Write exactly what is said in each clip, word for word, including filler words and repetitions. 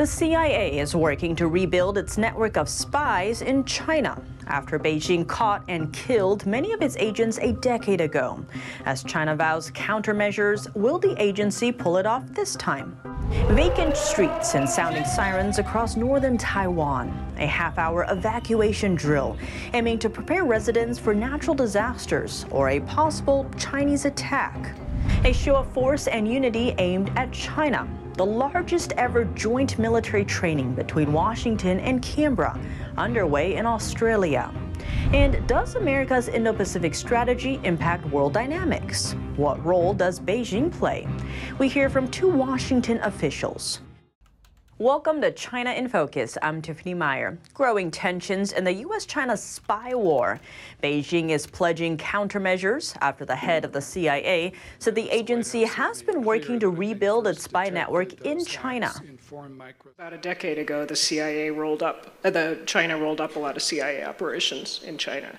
The C I A is working to rebuild its network of spies in China after Beijing caught and killed many of its agents a decade ago. As China vows countermeasures, will the agency pull it off this time? Vacant streets and sounding sirens across northern Taiwan. A half-hour evacuation drill aiming to prepare residents for natural disasters or a possible Chinese attack. A show of force and unity aimed at China, the largest ever joint military training between Washington and Canberra, underway in Australia. And does America's Indo-Pacific strategy impact world dynamics? What role does Beijing play? We hear from two Washington officials. Welcome to China in Focus. I'm Tiffany Meyer. Growing tensions in the U S China spy war. Beijing is pledging countermeasures after the head of the C I A said the agency has been working to rebuild its spy network in China. About a decade ago, the C I A rolled up, uh, the China rolled up a lot of C I A operations in China.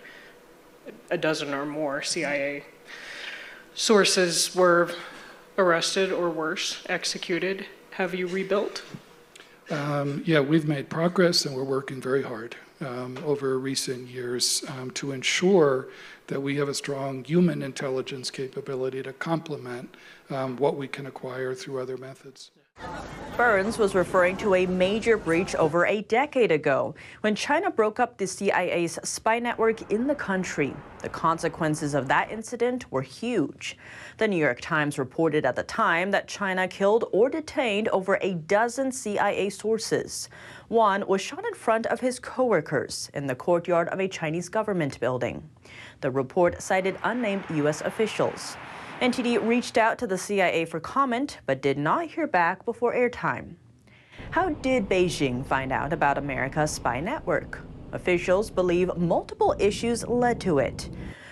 A dozen or more C I A sources were arrested or worse, executed. Have you rebuilt? Um, yeah, we've made progress and we're working very hard um, over recent years um, to ensure that we have a strong human intelligence capability to complement um, what we can acquire through other methods. Burns was referring to a major breach over a decade ago when China broke up the C I A's spy network in the country. The consequences of that incident were huge. The New York Times reported at the time that China killed or detained over a dozen C I A sources. One was shot in front of his coworkers in the courtyard of a Chinese government building. The report cited unnamed U S officials. N T D reached out to the C I A for comment, but did not hear back before airtime. How did Beijing find out about America's spy network? Officials believe multiple issues led to it.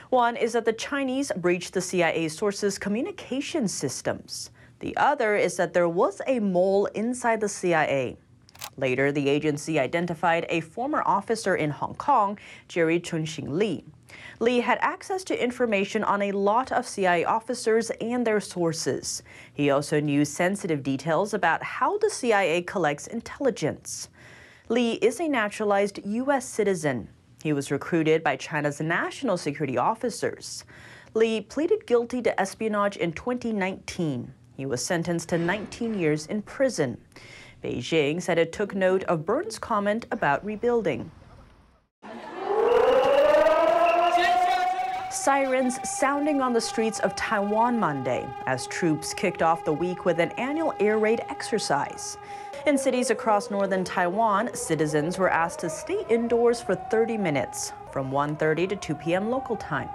One is that the Chinese breached the C I A sources' communication systems. The other is that there was a mole inside the C I A. Later, the agency identified a former officer in Hong Kong, Jerry Chun Shing Lee. Lee had access to information on a lot of C I A officers and their sources. He also knew sensitive details about how the C I A collects intelligence. Lee is a naturalized U S citizen. He was recruited by China's national security officers. Lee pleaded guilty to espionage in twenty nineteen. He was sentenced to nineteen years in prison. Beijing said it took note of Burns' comment about rebuilding. Sirens sounding on the streets of Taiwan Monday as troops kicked off the week with an annual air raid exercise. In cities across northern Taiwan, citizens were asked to stay indoors for thirty minutes from one thirty to two p.m. local time.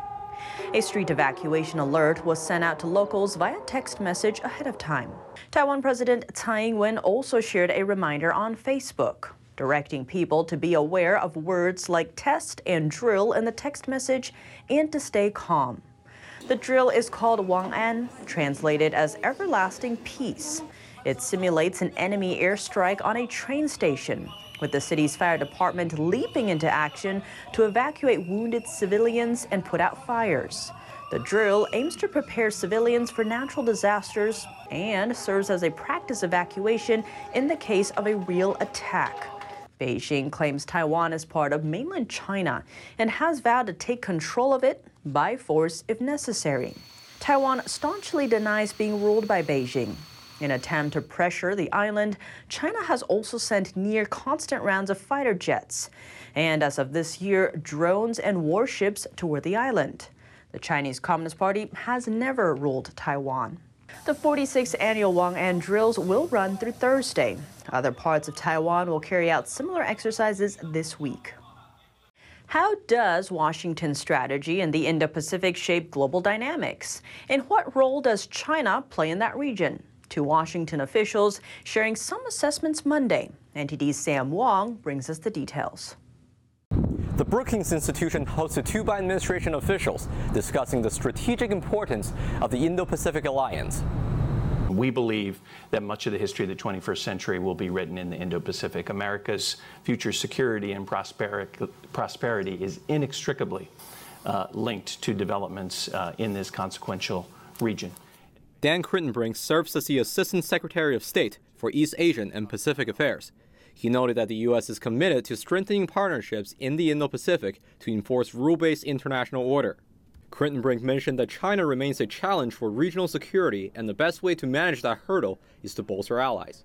A street evacuation alert was sent out to locals via text message ahead of time. Taiwan President Tsai Ing-wen also shared a reminder on Facebook, directing people to be aware of words like test and drill in the text message and to stay calm. The drill is called Wang'an, translated as everlasting peace. It simulates an enemy airstrike on a train station, with the city's fire department leaping into action to evacuate wounded civilians and put out fires. The drill aims to prepare civilians for natural disasters and serves as a practice evacuation in the case of a real attack. Beijing claims Taiwan is part of mainland China and has vowed to take control of it by force if necessary. Taiwan staunchly denies being ruled by Beijing. In an attempt to pressure the island, China has also sent near-constant rounds of fighter jets and, as of this year, drones and warships toward the island. The Chinese Communist Party has never ruled Taiwan. The forty-sixth annual Wang'an drills will run through Thursday. Other parts of Taiwan will carry out similar exercises this week. How does Washington's strategy in the Indo-Pacific shape global dynamics? And what role does China play in that region? Two Washington officials sharing some assessments Monday. N T D's Sam Wong brings us the details. The Brookings Institution hosted two Biden administration officials discussing the strategic importance of the Indo-Pacific alliance. We believe that much of the history of the twenty-first century will be written in the Indo-Pacific. America's future security and prosperity is inextricably uh, linked to developments uh, in this consequential region. Dan Kritenbrink serves as the Assistant Secretary of State for East Asian and Pacific affairs. He noted that the U S is committed to strengthening partnerships in the Indo-Pacific to enforce rule-based international order. Kritenbrink mentioned that China remains a challenge for regional security, and the best way to manage that hurdle is to bolster allies.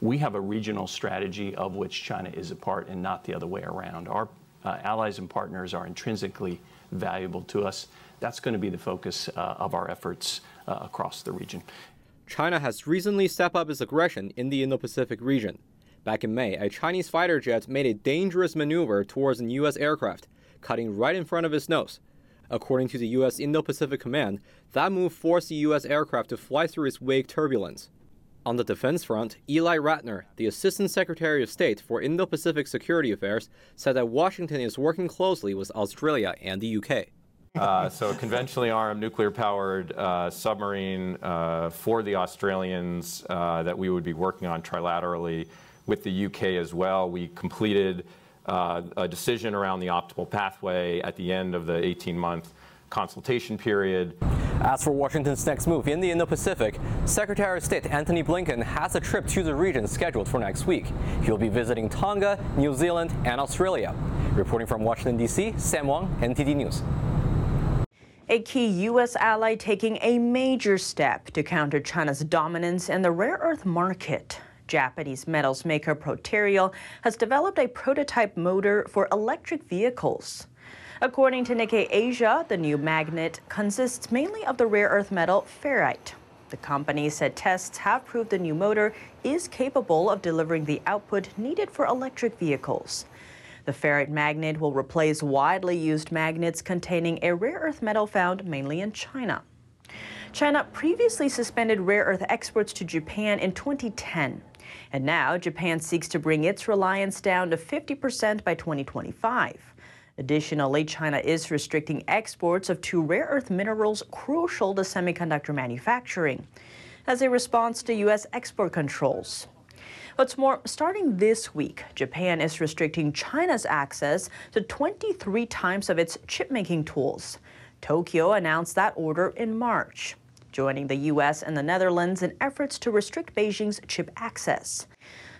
We have a regional strategy of which China is a part and not the other way around. Our uh, allies and partners are intrinsically valuable to us. That's going to be the focus uh, of our efforts uh, across the region. China has recently stepped up its aggression in the Indo-Pacific region. Back in May, a Chinese fighter jet made a dangerous maneuver towards an U S aircraft, cutting right in front of its nose. According to the U S Indo-Pacific Command, that move forced the U S aircraft to fly through its wake turbulence. On the defense front, Eli Ratner, the Assistant Secretary of State for Indo-Pacific Security Affairs, said that Washington is working closely with Australia and the U K. Uh, so a conventionally armed, nuclear-powered uh, submarine uh, for the Australians uh, that we would be working on trilaterally with the U K as well. We completed uh, a decision around the optimal pathway at the end of the eighteen-month consultation period. As for Washington's next move in the Indo-Pacific, Secretary of State Antony Blinken has a trip to the region scheduled for next week. He'll be visiting Tonga, New Zealand, and Australia. Reporting from Washington, D C, Sam Wong, N T D News. A key U S ally taking a major step to counter China's dominance in the rare earth market. Japanese metals maker Proterial has developed a prototype motor for electric vehicles. According to Nikkei Asia, the new magnet consists mainly of the rare earth metal ferrite. The company said tests have proved the new motor is capable of delivering the output needed for electric vehicles. The ferrite magnet will replace widely used magnets containing a rare earth metal found mainly in China. China previously suspended rare earth exports to Japan in twenty ten. And now Japan seeks to bring its reliance down to fifty percent by twenty twenty-five. Additionally, China is restricting exports of two rare earth minerals crucial to semiconductor manufacturing as a response to U S export controls. What's more, starting this week, Japan is restricting China's access to twenty-three times of its chip-making tools. Tokyo announced that order in March, joining the U S and the Netherlands in efforts to restrict Beijing's chip access,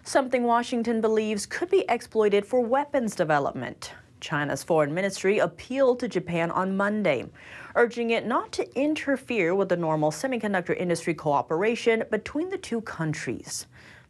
something Washington believes could be exploited for weapons development. China's foreign ministry appealed to Japan on Monday, urging it not to interfere with the normal semiconductor industry cooperation between the two countries.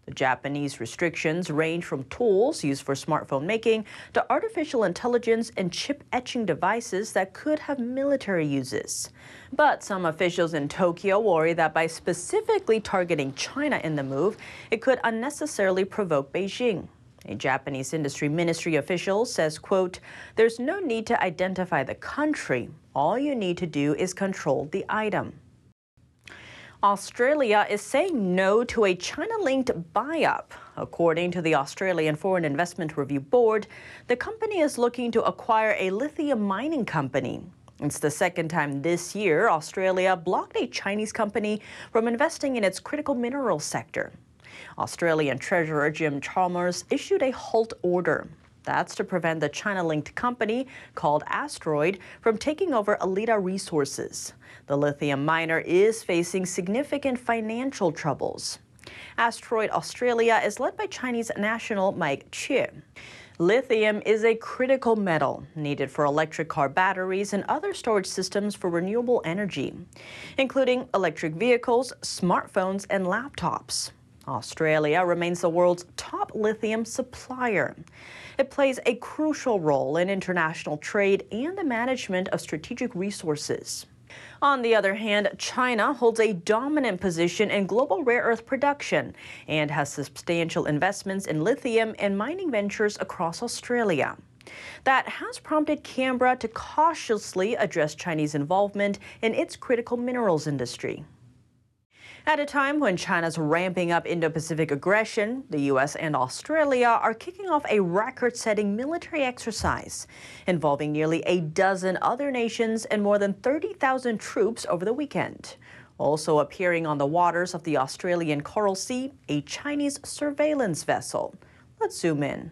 The Japanese restrictions range from tools used for smartphone making to artificial intelligence and chip etching devices that could have military uses. But some officials in Tokyo worry that by specifically targeting China in the move, it could unnecessarily provoke Beijing. A Japanese industry ministry official says, quote, "There's no need to identify the country. All you need to do is control the item." Australia is saying no to a China-linked buy-up. According to the Australian Foreign Investment Review Board, the company is looking to acquire a lithium mining company. It's the second time this year Australia blocked a Chinese company from investing in its critical mineral sector. Australian Treasurer Jim Chalmers issued a halt order. That's to prevent the China-linked company called Asteroid from taking over Alita Resources. The lithium miner is facing significant financial troubles. Asteroid Australia is led by Chinese national Mike Chiu. Lithium is a critical metal needed for electric car batteries and other storage systems for renewable energy, including electric vehicles, smartphones, and laptops. Australia remains the world's top lithium supplier. It plays a crucial role in international trade and the management of strategic resources. On the other hand, China holds a dominant position in global rare earth production and has substantial investments in lithium and mining ventures across Australia. That has prompted Canberra to cautiously address Chinese involvement in its critical minerals industry. At a time when China's ramping up Indo-Pacific aggression, the U S and Australia are kicking off a record-setting military exercise involving nearly a dozen other nations and more than thirty thousand troops over the weekend. Also appearing on the waters of the Australian Coral Sea, a Chinese surveillance vessel. Let's zoom in.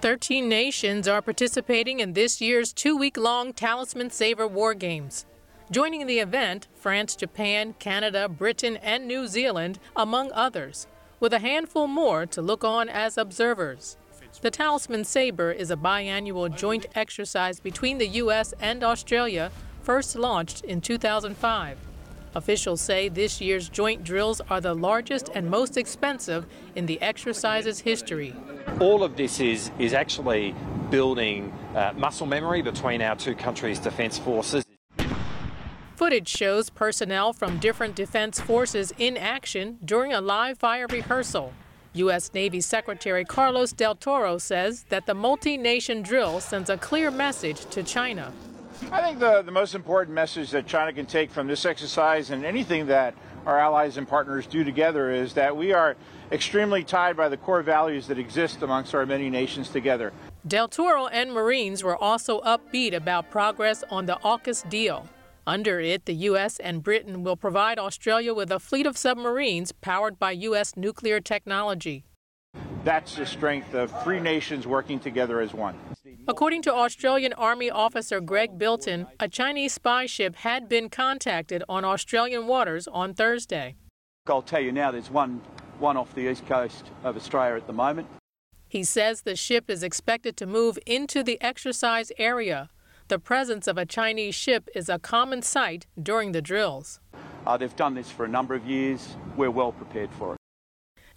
thirteen nations are participating in this year's two-week-long Talisman Sabre War Games. Joining the event, France, Japan, Canada, Britain, and New Zealand, among others, with a handful more to look on as observers. The Talisman Sabre is a biannual joint exercise between the U S and Australia, first launched in two thousand five. Officials say this year's joint drills are the largest and most expensive in the exercise's history. All of this is, is actually building uh, muscle memory between our two countries' defence forces. Footage shows personnel from different defence forces in action during a live fire rehearsal. U S Navy Secretary Carlos Del Toro says that the multi-nation drill sends a clear message to China. I think the, the most important message that China can take from this exercise and anything that our allies and partners do together is that we are extremely tied by the core values that exist amongst our many nations together. Del Toro and Marines were also upbeat about progress on the AUKUS deal. Under it, the U S and Britain will provide Australia with a fleet of submarines powered by U S nuclear technology. That's the strength of three nations working together as one. According to Australian Army officer Greg Bilton, a Chinese spy ship had been contacted on Australian waters on Thursday. I'll tell you now, there's one, one off the east coast of Australia at the moment. He says the ship is expected to move into the exercise area. The presence of a Chinese ship is a common sight during the drills. Uh, they've done this for a number of years. We're well prepared for it.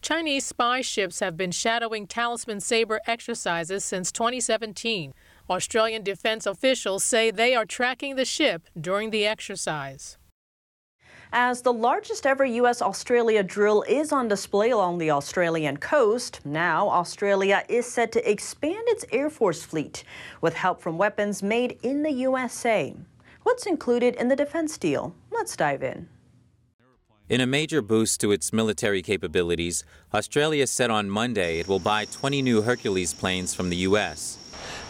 Chinese spy ships have been shadowing Talisman Sabre exercises since twenty seventeen. Australian defense officials say they are tracking the ship during the exercise. As the largest ever U S-Australia drill is on display along the Australian coast, now Australia is set to expand its Air Force fleet with help from weapons made in the U S A. What's included in the defense deal? Let's dive in. In a major boost to its military capabilities, Australia said on Monday it will buy twenty new Hercules planes from the U S.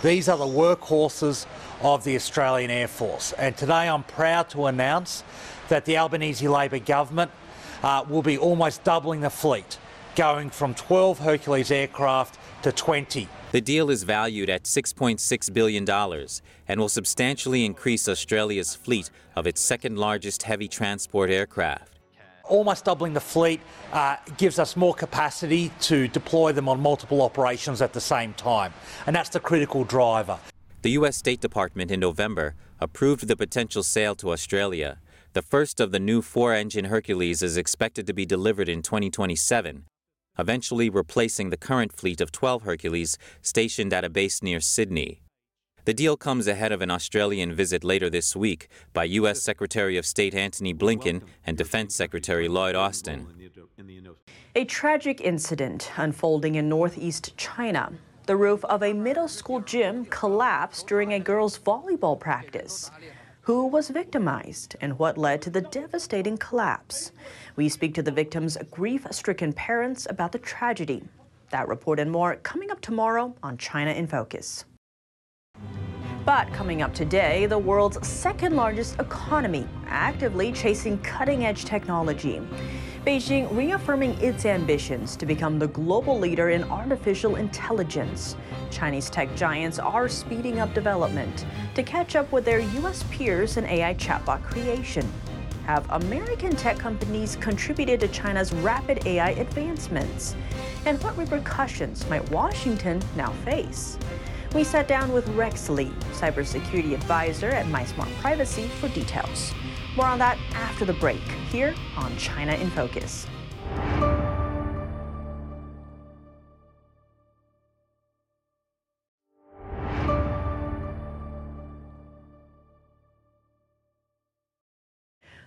These are the workhorses of the Australian Air Force, and today I'm proud to announce that the Albanese Labor government uh, will be almost doubling the fleet, going from twelve Hercules aircraft to twenty. The deal is valued at six point six billion dollars and will substantially increase Australia's fleet of its second largest heavy transport aircraft. Almost doubling the fleet uh, gives us more capacity to deploy them on multiple operations at the same time, and that's the critical driver. The U S State Department in November approved the potential sale to Australia. The first of the new four-engine Hercules is expected to be delivered in twenty twenty-seven, eventually replacing the current fleet of twelve Hercules stationed at a base near Sydney. The deal comes ahead of an Australian visit later this week by U S Secretary of State Antony Blinken and Defense Secretary Lloyd Austin. A tragic incident unfolding in northeast China. The roof of a middle school gym collapsed during a girls' volleyball practice. Who was victimized and what led to the devastating collapse? We speak to the victim's grief-stricken parents about the tragedy. That report and more coming up tomorrow on China in Focus. But coming up today, the world's second largest economy actively chasing cutting-edge technology. Beijing reaffirming its ambitions to become the global leader in artificial intelligence. Chinese tech giants are speeding up development to catch up with their U S peers in A I chatbot creation. Have American tech companies contributed to China's rapid A I advancements? And what repercussions might Washington now face? We sat down with Rex Lee, cybersecurity advisor at MySmartPrivacy, for details. More on that after the break, here on China in Focus.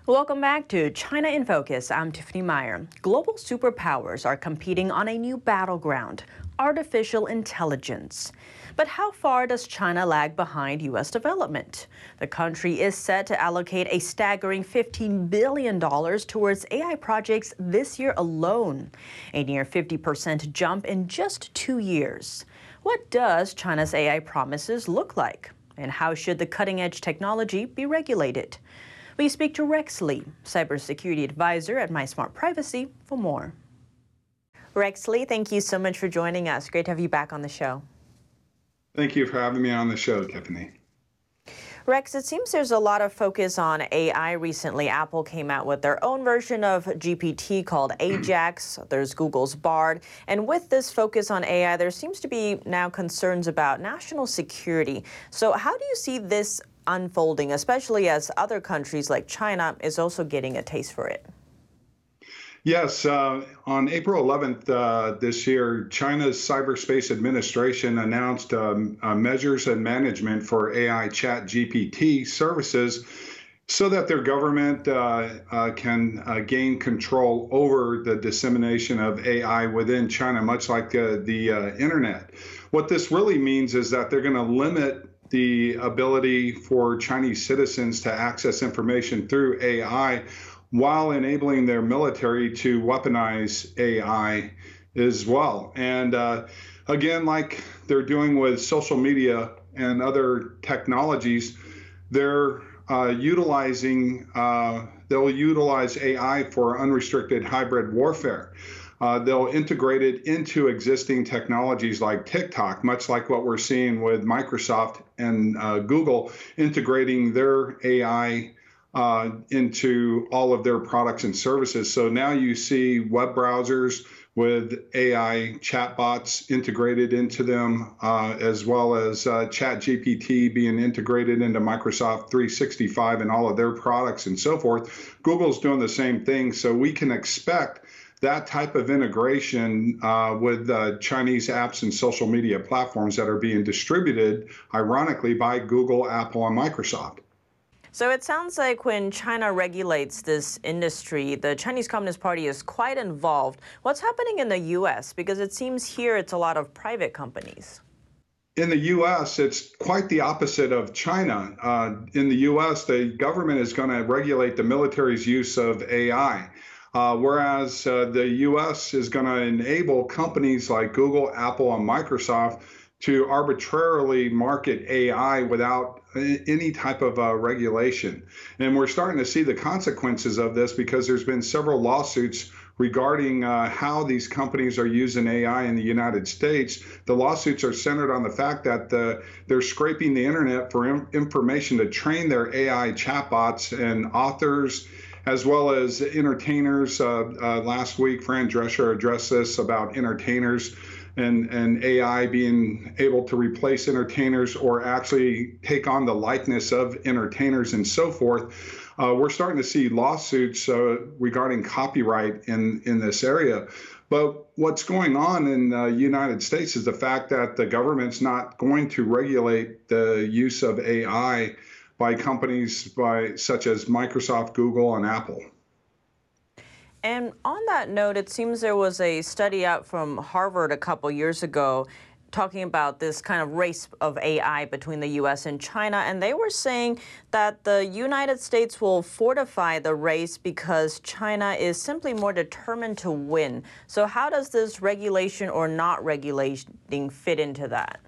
Welcome back to China in Focus. I'm Tiffany Meyer. Global superpowers are competing on a new battleground, artificial intelligence. But how far does China lag behind U S development? The country is set to allocate a staggering fifteen billion dollars towards A I projects this year alone, a near fifty percent jump in just two years. What does China's A I promises look like? And how should the cutting-edge technology be regulated? We speak to Rex Lee, cybersecurity advisor at MySmartPrivacy, for more. Rex Lee, thank you so much for joining us. Great to have you back on the show. Thank you for having me on the show, Tiffany. Rex, it seems there's a lot of focus on A I recently. Apple came out with their own version of G P T called Ajax. There's Google's Bard. And with this focus on A I, there seems to be now concerns about national security. So how do you see this unfolding, especially as other countries like China is also getting a taste for it? Yes. Uh, on April eleventh uh, this year, China's Cyberspace Administration announced um, uh, measures and management for A I ChatGPT services so that their government uh, uh, can uh, gain control over the dissemination of A I within China, much like uh, the uh, Internet. What this really means is that they're going to limit the ability for Chinese citizens to access information through A I while enabling their military to weaponize A I as well. And uh, again, like they're doing with social media and other technologies, they're uh, utilizing, uh, they'll utilize A I for unrestricted hybrid warfare. Uh, they'll integrate it into existing technologies like TikTok, much like what we're seeing with Microsoft and uh, Google integrating their A I Uh, into all of their products and services. So now you see web browsers with A I chatbots integrated into them, uh, as well as uh, ChatGPT being integrated into Microsoft three sixty-five and all of their products and so forth. Google's doing the same thing. So we can expect that type of integration uh, with uh, Chinese apps and social media platforms that are being distributed, ironically, by Google, Apple, and Microsoft. So it sounds like when China regulates this industry, the Chinese Communist Party is quite involved. What's happening in the U S? Because it seems here it's a lot of private companies. In the U S, it's quite the opposite of China. Uh, in the U S, the government is going to regulate the military's use of A I, uh, whereas uh, the U S is going to enable companies like Google, Apple, and Microsoft to arbitrarily market A I without any type of uh, regulation. And we're starting to see the consequences of this because there's been several lawsuits regarding uh, how these companies are using A I in the United States. The lawsuits are centered on the fact that the, they're scraping the internet for in- information to train their A I chatbots and authors, as well as entertainers. Uh, uh, last week, Fran Drescher addressed this about entertainers and, and A I being able to replace entertainers or actually take on the likeness of entertainers and so forth. Uh, we're starting to see lawsuits uh, regarding copyright in, in this area. But what's going on in the United States is the fact that the government's not going to regulate the use of A I by companies by such as Microsoft, Google, and Apple. And on that note, it seems there was a study out from Harvard a couple years ago talking about this kind of race of A I between the U S and China. And they were saying that the United States will fortify the race because China is simply more determined to win. So how does this regulation or not regulating fit into that?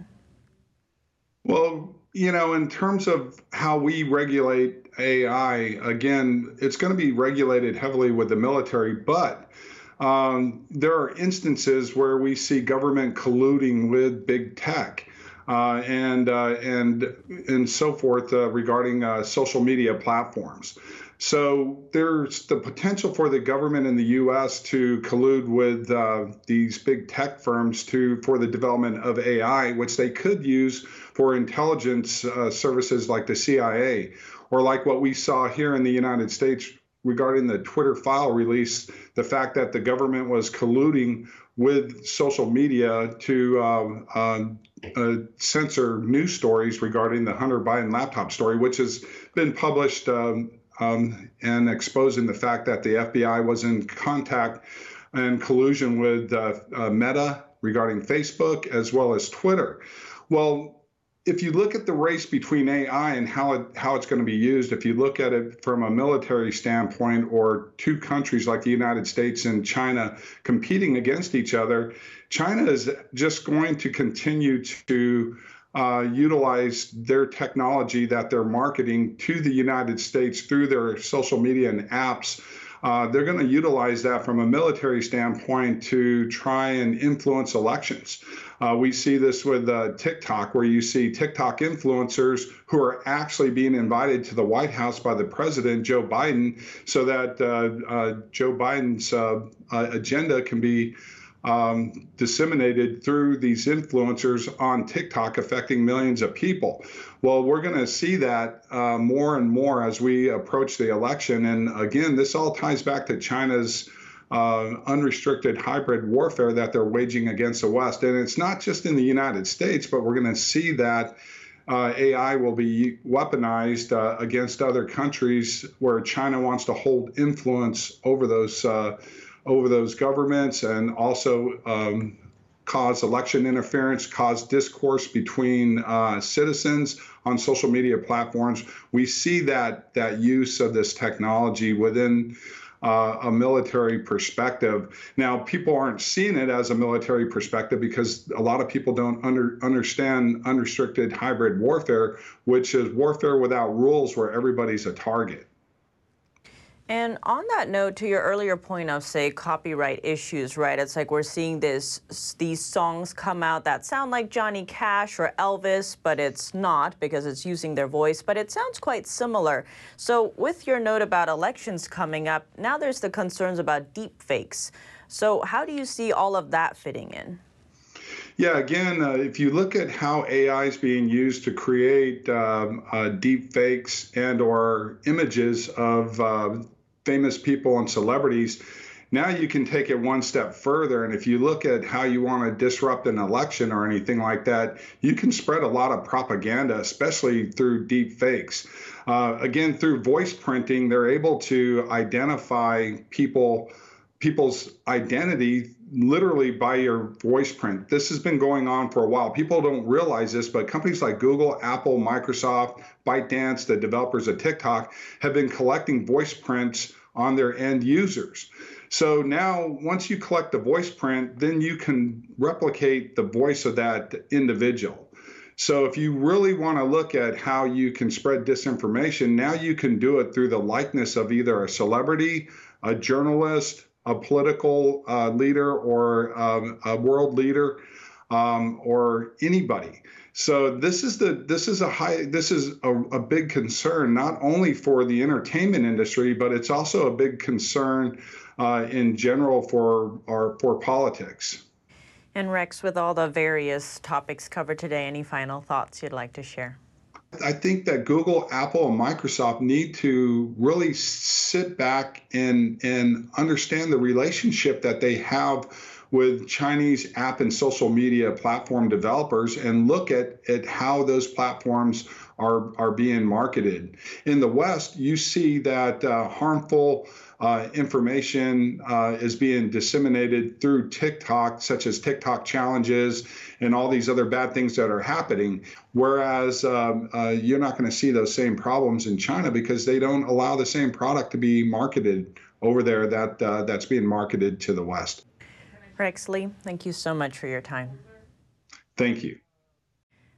Well, you know, in terms of how we regulate A I, again, it's going to be regulated heavily with the military, but um, there are instances where we see government colluding with big tech uh, and, uh, and and so forth uh, regarding uh, social media platforms. So there's the potential for the government in the U S to collude with uh, these big tech firms to for the development of A I, which they could use for intelligence uh, services like the C I A, or like what we saw here in the United States regarding the Twitter file release, the fact that the government was colluding with social media to uh, uh, uh, censor news stories regarding the Hunter Biden laptop story, which has been published um, um, and exposing the fact that the F B I was in contact and collusion with uh, uh, Meta regarding Facebook as well as Twitter. Well, if you look at the race between A I and how it, how it's going to be used, if you look at it from a military standpoint or two countries like the United States and China competing against each other, China is just going to continue to uh, utilize their technology that they're marketing to the United States through their social media and apps. Uh, they're going to utilize that from a military standpoint to try and influence elections. Uh, we see this with uh, TikTok, where you see TikTok influencers who are actually being invited to the White House by the president, Joe Biden, so that uh, uh, Joe Biden's uh, uh, agenda can be Um, disseminated through these influencers on TikTok, affecting millions of people. Well, we're going to see that uh, more and more as we approach the election. And again, this all ties back to China's uh, unrestricted hybrid warfare that they're waging against the West. And it's not just in the United States, but we're going to see that uh, A I will be weaponized uh, against other countries where China wants to hold influence over those uh over those governments, and also um, cause election interference, cause discourse between uh, citizens on social media platforms. We see that that use of this technology within uh, a military perspective. Now, people aren't seeing it as a military perspective because a lot of people don't under, understand unrestricted hybrid warfare, which is warfare without rules where everybody's a target. And on that note, to your earlier point of, say, copyright issues, right? It's like we're seeing this, these songs come out that sound like Johnny Cash or Elvis, but it's not because it's using their voice, but it sounds quite similar. So with your note about elections coming up, now there's the concerns about deep fakes. So how do you see all of that fitting in? Yeah, again, uh, if you look at how A I is being used to create um, uh, deep fakes and or images of uh, famous people and celebrities, now you can take it one step further. And if you look at how you want to disrupt an election or anything like that, you can spread a lot of propaganda, especially through deep fakes. Uh, again, through voice printing, they're able to identify people people's identity literally by your voice print. This has been going on for a while. People don't realize this, but companies like Google, Apple, Microsoft, ByteDance, the developers of TikTok, have been collecting voice prints on their end users. So now once you collect the voice print, then you can replicate the voice of that individual. So if you really want to look at how you can spread disinformation, now you can do it through the likeness of either a celebrity, a journalist, a political uh, leader, or um, a world leader, um, or anybody. So this is the this is a high this is a, a big concern not only for the entertainment industry, but it's also a big concern uh, in general for our for politics. And Rex, with all the various topics covered today, any final thoughts you'd like to share? I think that Google, Apple, and Microsoft need to really sit back and, and understand the relationship that they have with Chinese app and social media platform developers and look at, at how those platforms are, are being marketed. In the West, you see that uh, harmful uh, information uh, is being disseminated through TikTok, such as TikTok challenges and all these other bad things that are happening, whereas um, uh, you're not going to see those same problems in China because they don't allow the same product to be marketed over there that uh, that's being marketed to the West. Rex Lee, thank you so much for your time. Thank you.